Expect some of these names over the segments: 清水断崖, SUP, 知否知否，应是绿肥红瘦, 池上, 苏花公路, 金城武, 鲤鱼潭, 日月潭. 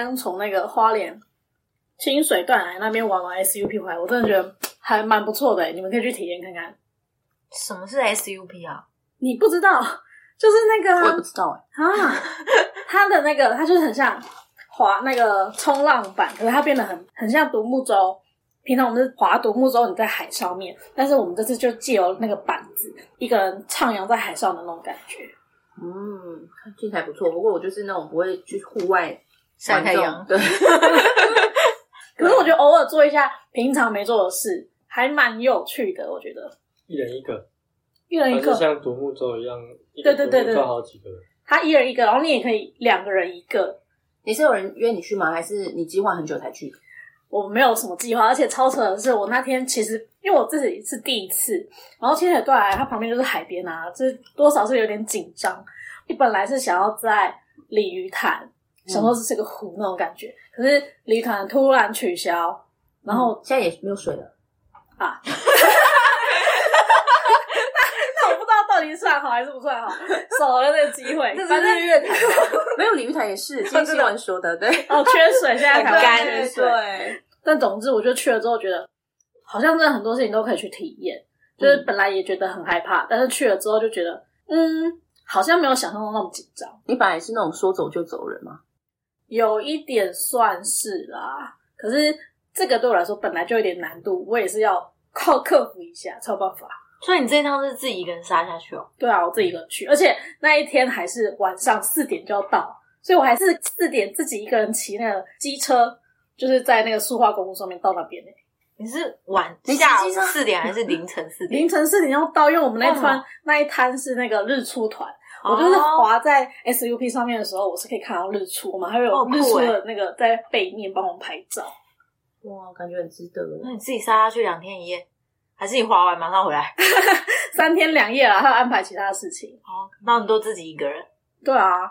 刚从那个花莲清水断崖那边玩完 SUP 回来，我真的觉得还蛮不错的，你们可以去体验看看。什么是 SUP 啊？你不知道？就是那个、啊、我也不知道哎、欸、啊，它的那个它就是很像滑那个冲浪板，可是它变得很像独木舟。平常我们是划独木舟，你在海上面，但是我们这次就借由那个板子，一个人徜徉在海上的那种感觉。嗯，这还不错。不过我就是那种不会去户外晒太阳，对。可是我觉得偶尔做一下平常没做的事，还蛮有趣的。我觉得一人一个，一人一个，像独木舟一样，对对对对，好几个人。他一人一个，然后你也可以两个人一个。你是有人约你去吗？还是你计划很久才去？我没有什么计划，而且超扯的是，我那天其实因为我自己是第一次，然后清水断崖它旁边就是海边啊，就是多少是有点紧张。你本来是想要在鲤鱼潭，想说是个湖那种感觉，可是鲤鱼潭突然取消，然后、现在也没有水了啊。算好还是不算好，少了那个机会。这是日月潭没有鲤鱼潭也是，今天新闻说的对。哦，缺水，现在台湾缺水。对。但总之，我就去了之后觉得，好像真的很多事情都可以去体验。就是本来也觉得很害怕，但是去了之后就觉得，好像没有想象中那么紧张。你本来是那种说走就走人吗？有一点算是啦，可是这个对我来说本来就有点难度，我也是要靠克服一下才有办法。所以你这一趟是自己一个人杀下去哦？对啊，我自己一个人去，而且那一天还是晚上4点就要到，所以我还是4点自己一个人骑那个机车，就是在那个苏花公路上面到那边欸。你是下午4点还是凌晨4点？凌晨4点要到，因为我们那一摊是那个日出团，我就是滑在 SUP 上面的时候，我是可以看到日出，我们还会有日出的那个在背面帮我们拍照。哇，感觉很值得。那你自己杀下去2天1夜？还是你滑完马上回来？3天2夜啦，还有安排其他的事情。哦，那你都自己一个人？对啊，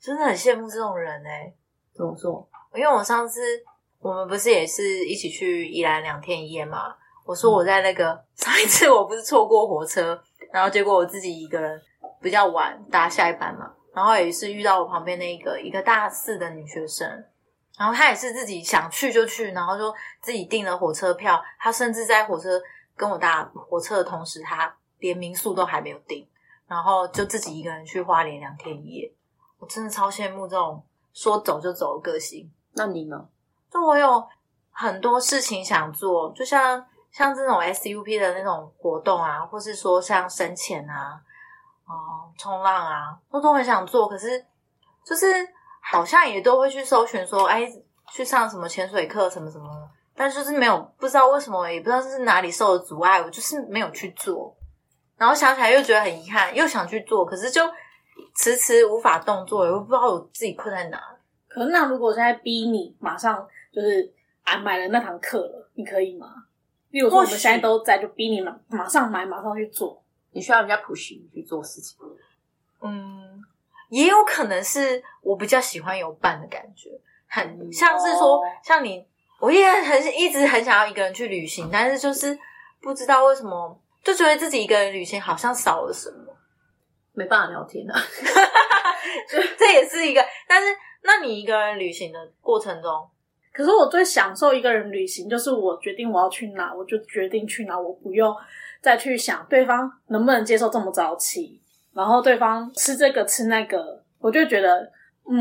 真的很羡慕这种人欸。怎么说？因为我们不是也是一起去宜兰2天1夜嘛？我说我在那个上一次我不是错过火车，然后结果我自己一个人比较晚搭下一班嘛，然后也是遇到我旁边那个一个大4的女学生。然后她也是自己想去就去，然后就自己订了火车票，她甚至在火车跟我搭火车的同时，他连民宿都还没有订，然后就自己一个人去花莲2天1夜。我真的超羡慕这种说走就走的个性。那你呢？就我有很多事情想做，就像这种 SUP 的那种活动啊，或是说像深潜啊、冲浪啊，我都很想做。可是就是好像也都会去搜寻说，哎，去上什么潜水课什么什么的。但就是没有，不知道为什么，也不知道是哪里受的阻碍，我就是没有去做。然后想起来又觉得很遗憾，又想去做，可是就迟迟无法动作，又不知道我自己困在哪。可是那如果现在逼你马上就是买了那堂课了，你可以吗？例如说我们现在都在，就逼你马上买，马上去做。你需要人家 push 你去做事情。也有可能是我比较喜欢有伴的感觉，很像是说像你。我也一直很想要一个人去旅行，但是就是不知道为什么，就觉得自己一个人旅行好像少了什么，没办法聊天啊。这也是一个，但是那你一个人旅行的过程中，可是我最享受一个人旅行，就是我决定我要去哪，我就决定去哪，我不用再去想对方能不能接受这么早起，然后对方吃这个吃那个，我就觉得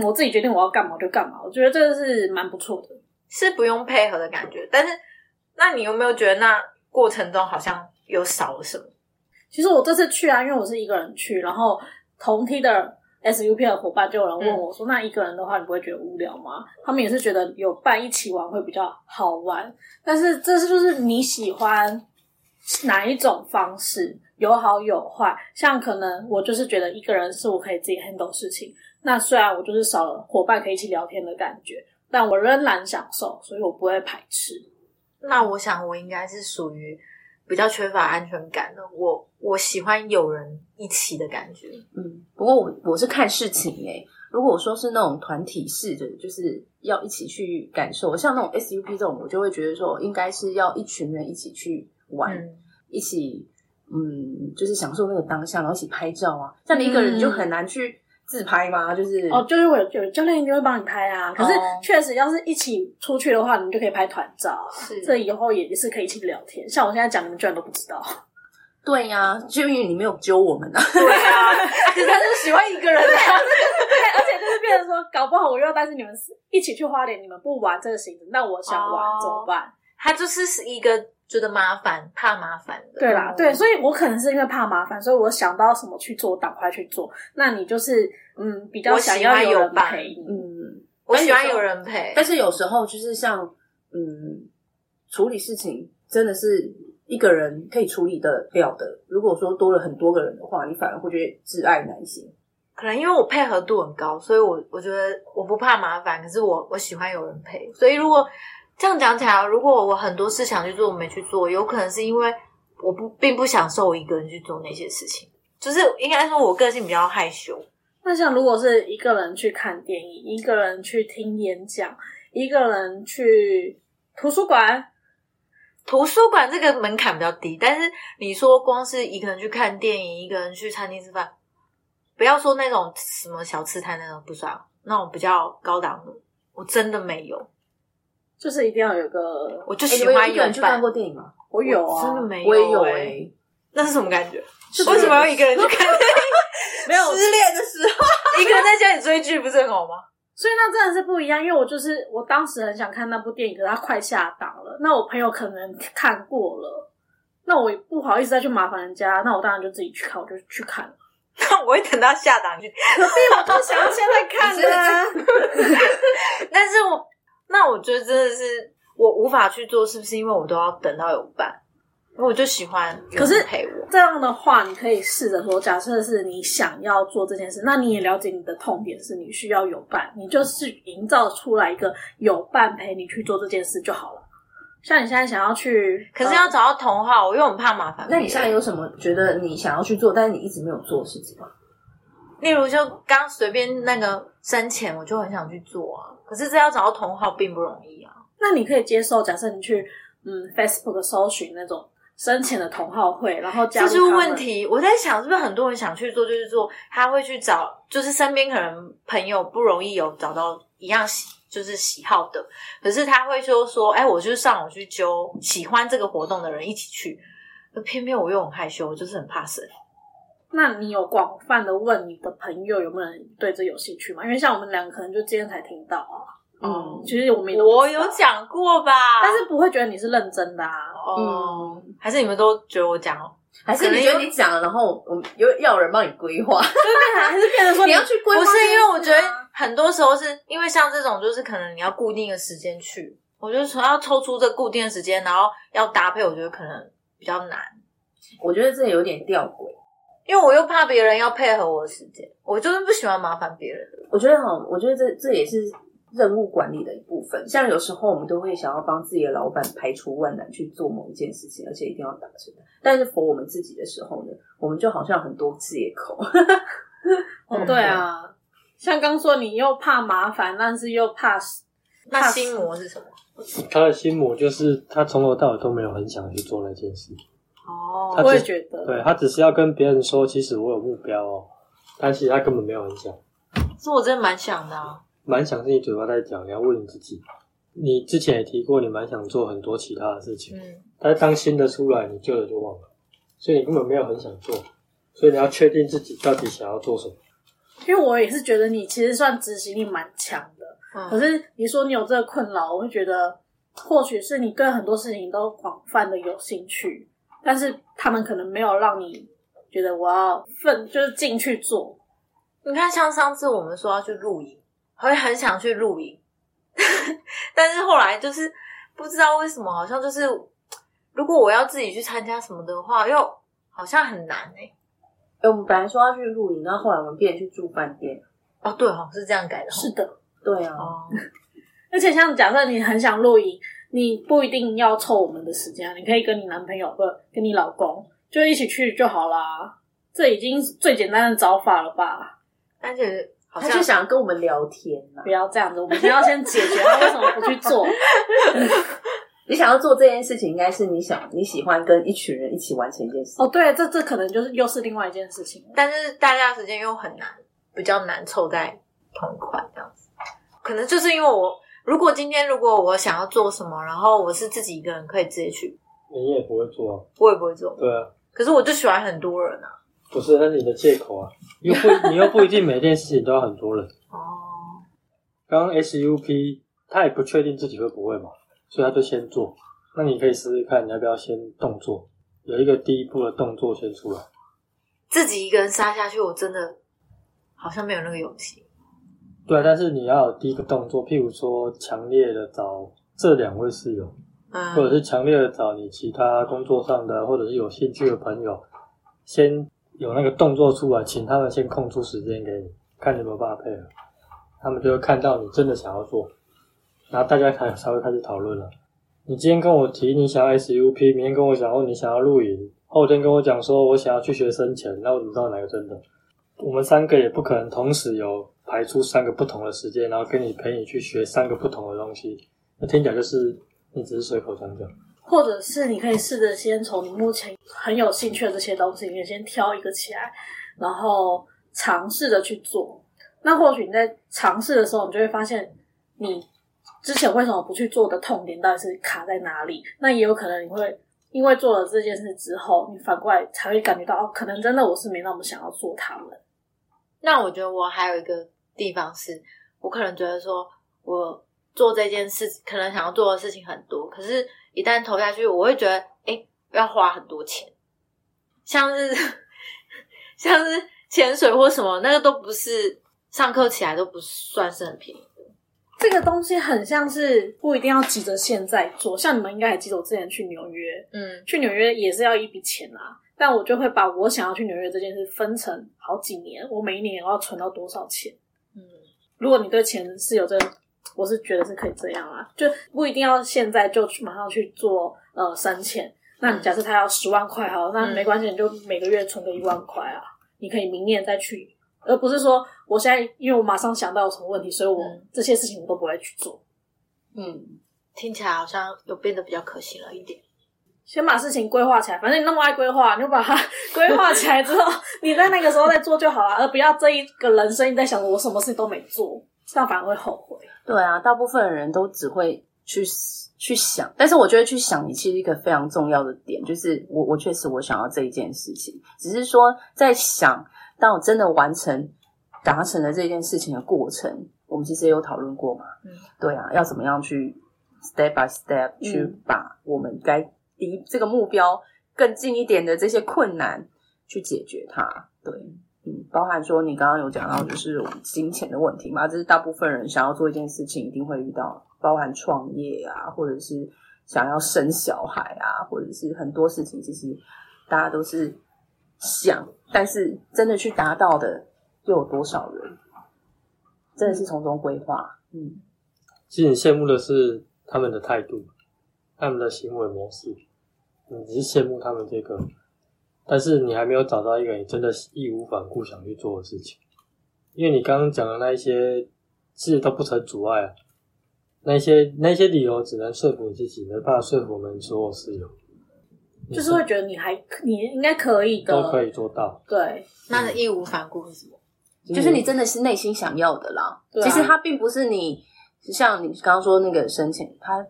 我自己决定我要干嘛就干嘛，我觉得这个是蛮不错的。是不用配合的感觉，但是那你有没有觉得那过程中好像有少了什么？其实我这次去啊，因为我是一个人去，然后同梯的 SUP 的伙伴就有人问我说那一个人的话你不会觉得无聊吗？他们也是觉得有伴一起玩会比较好玩，但是这是就是你喜欢哪一种方式，有好有坏。像可能我就是觉得一个人是我可以自己 handle 事情，那虽然我就是少了伙伴可以一起聊天的感觉，但我仍然享受，所以我不会排斥。那我想我应该是属于比较缺乏安全感的，我喜欢有人一起的感觉。不过我是看事情欸。如果我说是那种团体式的，就是要一起去感受，像那种 SUP 这种，我就会觉得说应该是要一群人一起去玩，一起就是享受那个当下，然后一起拍照啊。像你一个人你就很难去自拍吗？就是哦，就是我有教练一定会帮你拍啊。可是确实，要是一起出去的话，你就可以拍团照啊。这以后也是可以一起聊天。像我现在讲，你们居然都不知道。对呀、啊，就因为你没有揪我们啊。对啊，其实他就是喜欢一个人的、啊。而且就是变成说，搞不好我又要担心你们一起去花莲，你们不玩这个行程，那我想玩、怎么办？他就是一个。觉得麻烦，怕麻烦的。对啦，对，所以我可能是因为怕麻烦，所以我想到什么去做，赶快去做。那你就是，比较想要有人陪你，我喜欢有人陪。但是有时候就是像，处理事情真的是一个人可以处理得了的。如果说多了很多个人的话，你反而会觉得挚爱难行。可能因为我配合度很高，所以我觉得我不怕麻烦，可是我喜欢有人陪，所以如果。这样讲起来，如果我很多事想去做，我没去做，有可能是因为我并不享受我一个人去做那些事情。就是应该说，我个性比较害羞。那像如果是一个人去看电影，一个人去听演讲，一个人去图书馆这个门槛比较低。但是你说光是一个人去看电影，一个人去餐厅吃饭，不要说那种什么小吃摊那种不算，那种比较高档的，我真的没有。就是一定要有个，我就喜欢有人去看过电影吗？我有啊，真的没有、欸，我也有欸。那是什么感觉？为什么要一个人去看电影？没有失恋的时候，一个人在家里追剧不是很好吗？所以那真的是不一样，因为我当时很想看那部电影，可是它快下档了。那我朋友可能看过了，那我也不好意思再去麻烦人家，那我当然就自己去看，我就去看了。那我会等到下档去，何必我都想要现在看呢？但是我。那我觉得真的是我无法去做，是不是因为我都要等到有伴？因为我就喜欢有人陪我。这样的话，你可以试着说，假设是你想要做这件事，那你也了解你的痛点是你需要有伴，你就是营造出来一个有伴陪你去做这件事就好了。像你现在想要去，可是要找到同好，我又很怕麻烦。那你现在有什么觉得你想要去做，但是你一直没有做的事情吗？例如，就刚随便那个生前，我就很想去做啊。可是这要找到同好并不容易啊。那你可以接受，假设你去Facebook 搜寻那种生前的同好会，然后加入他们。这就是问题。我在想，是不是很多人想去做就是做，他会去找，就是身边可能朋友不容易有找到一样就是喜好的，可是他会说，哎，我就上网去揪喜欢这个活动的人一起去。偏偏我又很害羞，我就是很怕生。那你有广泛的问你的朋友有没有人对这有兴趣吗？因为像我们两个可能就今天才听到啊。其实我们我有讲过吧，但是不会觉得你是认真的啊。还是你们都觉得我讲，还是你觉得你讲了，然后我们要有人帮你规划，对，还是变成说 你要去规划？不是，因为我觉得很多时候是因为像这种，就是可能你要固定的时间去，我觉得要抽出这固定的时间，然后要搭配，我觉得可能比较难。我觉得这有点吊诡。因为我又怕别人要配合我的时间，我就是不喜欢麻烦别人。我觉得这也是任务管理的一部分。像有时候我们都会想要帮自己的老板排除万难去做某一件事情，而且一定要达成。但是for我们自己的时候呢，我们就好像很多借口。对啊，像刚说你又怕麻烦，但是又怕。那心魔是什么？他的心魔就是他从头到尾都没有很想去做那件事。我也觉得，对，他只是要跟别人说，其实我有目标哦，但其实他根本没有很想。是我真的蛮想的啊，蛮想是你嘴巴在讲，你要问你自己。你之前也提过，你蛮想做很多其他的事情，但是当新的出来，你旧的就忘了，所以你根本没有很想做，所以你要确定自己到底想要做什么。因为我也是觉得你其实算执行力蛮强的，可是你说你有这个困扰，我会觉得或许是你对很多事情都广泛的有兴趣。但是他们可能没有让你觉得我要就是进去做。你看，像上次我们说要去露营，我也很想去露营，但是后来就是不知道为什么，好像就是如果我要自己去参加什么的话，又好像很难我们本来说要去露营，然后后来我们变去住饭店。哦，对哦，是这样改的。是的，对啊。而且像假设你很想露营。你不一定要凑我们的时间，你可以跟你男朋友或跟你老公就一起去就好啦。这已经是最简单的找法了吧？而且好像他就想跟我们聊天啦。不要这样子，我们先要先解决他为什么不去做。你想要做这件事情，应该是你喜欢跟一群人一起完成一件事。哦，对，这可能就是又是另外一件事情了。但是大家的时间又很难。比较难凑在同一块这样子。可能就是因为我如果今天我想要做什么，然后我是自己一个人可以直接去，你也不会做啊，我也不会做。对啊，可是我就喜欢很多人啊。不是，那是你的借口啊，你又不一定每件事情都要很多人。哦，刚刚 SUP 他也不确定自己会不会嘛，所以他就先做。那你可以试试看，你要不要先动作，有一个第一步的动作先出来。自己一个人杀下去，我真的好像没有那个勇气。对，但是你要有第一个动作，譬如说强烈的找这两位室友，或者是强烈的找你其他工作上的或者是有兴趣的朋友，先有那个动作出来，请他们先空出时间给你，看你有没有办法配合，他们就会看到你真的想要做，然后大家才会开始讨论了。你今天跟我提你想要 SUP， 明天跟我讲哦你想要露营，后天跟我讲说我想要去学深潜，那我怎么知道哪个真的？我们三个也不可能同时有排出三个不同的时间，然后跟你陪你去学三个不同的东西，那听起来就是你只是随口讲讲。或者是你可以试着先从你目前很有兴趣的这些东西，你可以先挑一个起来，然后尝试着去做。那或许你在尝试的时候，你就会发现你之前为什么不去做的痛点到底是卡在哪里？那也有可能你会因为做了这件事之后，你反过来才会感觉到，哦，可能真的我是没那么想要做它们。那我觉得我还有一个地方是，我可能觉得说我做这件事，可能想要做的事情很多，可是一旦投下去，我会觉得，诶，要花很多钱，像是潜水或什么，那个都不是上课起来都不算是很便宜。这个东西很像是不一定要急着现在做，像你们应该还记得我之前去纽约，去纽约也是要一笔钱啊，但我就会把我想要去纽约这件事分成好几年，我每一年要存到多少钱。如果你对钱是有这个，我是觉得是可以这样啊，就不一定要现在就马上去做深潜。那你假设他要10万块好，那没关系，你就每个月存个1万块啊，你可以明年再去，而不是说我现在因为我马上想到有什么问题，所以我这些事情我都不会去做。听起来好像有变得比较可行了一点。先把事情规划起来，反正你那么爱规划，你就把它规划起来之后你在那个时候再做就好了，而不要这一个人生你在想着我什么事都没做，这样反而会后悔。对啊，大部分人都只会去想，但是我觉得去想你其实一个非常重要的点，就是我确实我想要这一件事情，只是说在想到真的达成了这件事情的过程，我们其实也有讨论过嘛。对啊，要怎么样去 step by step 去把我们该离这个目标更近一点的这些困难去解决它。对，包含说你刚刚有讲到就是金钱的问题嘛，这是大部分人想要做一件事情一定会遇到，包含创业啊，或者是想要生小孩啊，或者是很多事情其实大家都是想，但是真的去达到的又有多少人，真的是从中规划。其实你羡慕的是他们的态度，他们的行为模式，你只是羡慕他们这个，但是你还没有找到一个你真的义无反顾想去做的事情。因为你刚刚讲的那一些其实都不成阻碍啊，那些理由只能说服你自己，没办法说服我们所有室友，就是会觉得你应该可以的，都可以做到。对，那义无反顾是什么？就是你真的是内心想要的啦。其实它并不是你像你刚刚说那个深潜，它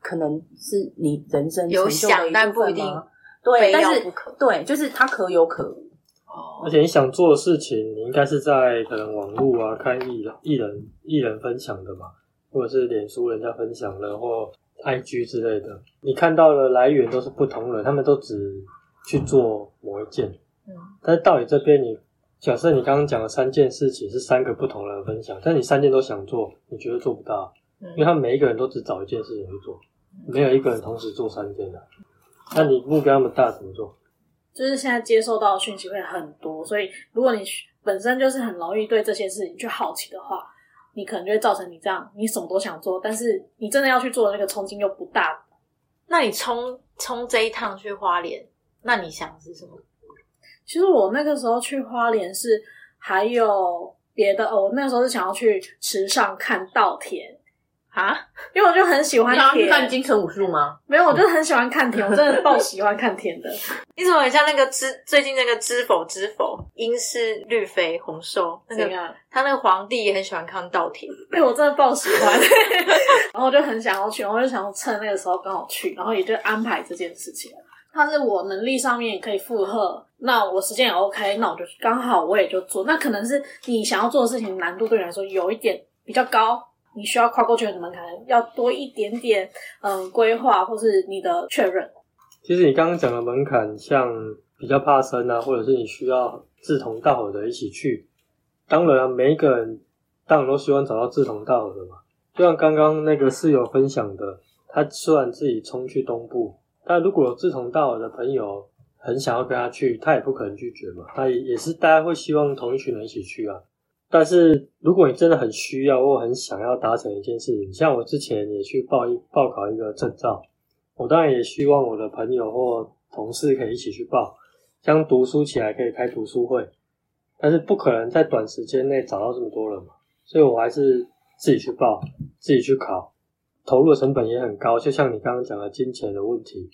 可能是你人生有想但不一定，对，但是对，就是它可有可无。而且你想做的事情，你应该是在可能网络啊，看艺人分享的嘛，或者是脸书人家分享的，或 IG 之类的。你看到的来源都是不同人，他们都只去做某一件。但是到你这边，你假设你刚刚讲的三件事情是三个不同人分享，但你三件都想做，你绝对做不到，因为他们每一个人都只找一件事情去做，没有一个人同时做三件的。那你目标那么大怎么做？就是现在接受到的讯息会很多，所以如果你本身就是很容易对这些事情去好奇的话，你可能就会造成你这样，你什么都想做，但是你真的要去做的那个冲劲又不大。那你冲这一趟去花莲，那你想的是什么？其实我那个时候去花莲是还有别的，我那个时候是想要去池上看稻田，啊，因为我就很喜欢田。你要去看金城武术吗？没有，我就很喜欢看田，我真的爆喜欢看田的。你怎么很像那个最近那个知否知否，应是绿肥红瘦那个，他那个皇帝也很喜欢看稻田。对，我真的爆喜欢。然后我就很想要去，然后我就想要趁那个时候刚好去，然后也就安排这件事情。它是我能力上面也可以负荷，那我时间也 OK， 那我就刚好我也就做。那可能是你想要做的事情难度对你来说有一点比较高，你需要跨过去的门槛，要多一点点规划或是你的确认。其实你刚刚讲的门槛，像比较怕生啊，或者是你需要志同道合的一起去。当然啊，每一个人当然都希望找到志同道合的嘛。就像刚刚那个室友分享的，他虽然自己冲去东部，但如果有志同道合的朋友很想要跟他去，他也不可能拒绝嘛。他也是大家会希望同一群人一起去啊。但是如果你真的很需要或很想要达成一件事情，像我之前也去报考一个证照，我当然也希望我的朋友或同事可以一起去报，像读书起来可以开读书会，但是不可能在短时间内找到这么多人嘛，所以我还是自己去报，自己去考，投入的成本也很高，就像你刚刚讲的金钱的问题，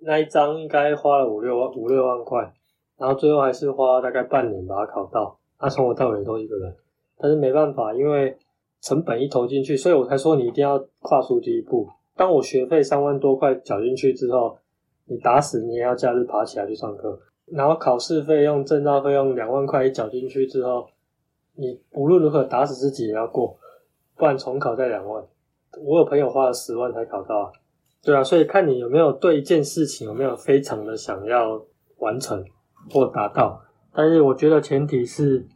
那一张应该花了五六万块，然后最后还是花大概半年把它考到，他从头到尾都一个人，但是没办法，因为成本一投进去，所以我才说你一定要跨出第一步。当我学费3万多块缴进去之后，你打死你也要假日爬起来去上课，然后考试费用、证照费用2万块一缴进去之后，你无论如何打死自己也要过，不然重考再2万。我有朋友花了10万才考到啊，对啊，所以看你有没有对一件事情有没有非常的想要完成或达到。但是我觉得前提是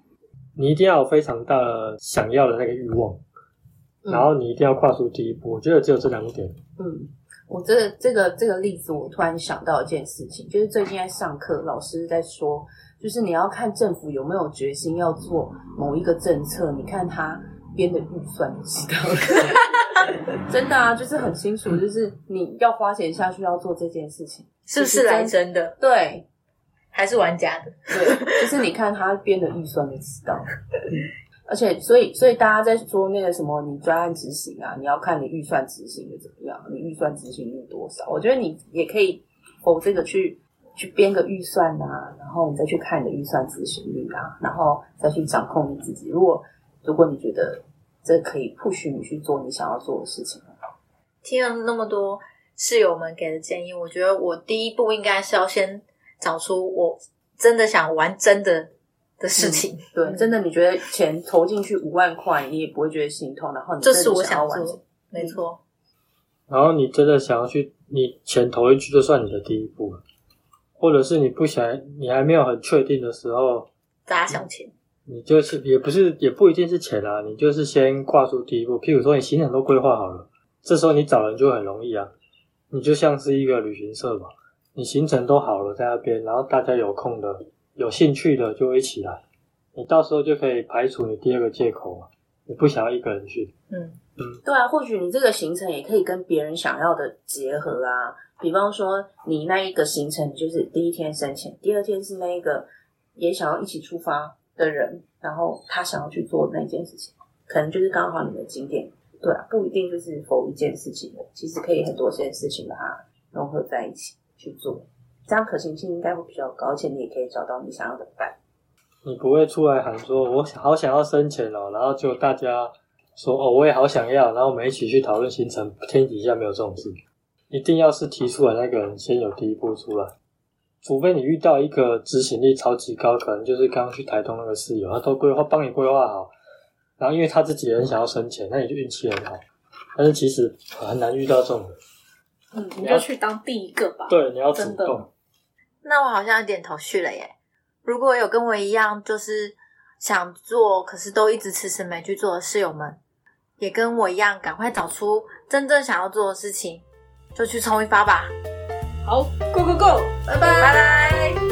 你一定要有非常大的想要的那个欲望，然后你一定要跨出第一步，我觉得只有这2点。嗯，我这个例子我突然想到一件事情，就是最近在上课老师在说，就是你要看政府有没有决心要做某一个政策，你看他编的预算就知道了。真的啊，就是很清楚，就是你要花钱下去要做这件事情是不是来真的，对还是玩家的。对，就是你看他编的预算就知道。而且所以大家在说那个什么你专案执行啊，你要看你预算执行的怎么样，你预算执行率多少，我觉得你也可以这个去编个预算啊，然后你再去看你的预算执行率啊，然后再去掌控你自己。如果你觉得这可以push你去做你想要做的事情。听了那么多室友们给的建议，我觉得我第一步应该是要先找出我真的想玩真的事情。对，真的你觉得钱投进去5万块你也不会觉得心痛，然后你真的想要玩，没错。然后你真的想要去，你钱投进去就算你的第一步了，或者是你不想，你还没有很确定的时候砸小钱，你就是也不一定是钱啊，你就是先跨出第一步。譬如说你行程都规划好了，这时候你找人就很容易啊，你就像是一个旅行社嘛，你行程都好了在那边，然后大家有空的有兴趣的就一起来，你到时候就可以排除你第二个借口啊，你不想要一个人去。对啊，或许你这个行程也可以跟别人想要的结合啊，比方说你那一个行程就是第一天申请，第二天是那一个也想要一起出发的人，然后他想要去做那件事情，可能就是刚好你的景点。对啊，不一定就是否一件事情，其实可以很多件事情把它融合在一起去做，这样可行性应该会比较高，而且你也可以找到你想要的伴。你不会出来喊说我好想要生钱哦，然后就大家说哦我也好想要，然后我们一起去讨论行程，天底下没有这种事。一定要是提出来那个人先有第一步出来，除非你遇到一个执行力超级高，可能就是刚刚去台东那个室友，他都帮你规划好，然后因为他自己也很想要生钱，那你就运气很好，但是其实很难遇到这种人。你就去当第一个吧。对，你要主动。那我好像有点头绪了耶。如果有跟我一样就是想做可是都一直迟迟没去做的室友们，也跟我一样赶快找出真正想要做的事情，就去冲一发吧。好 ,go go go! 拜拜拜拜。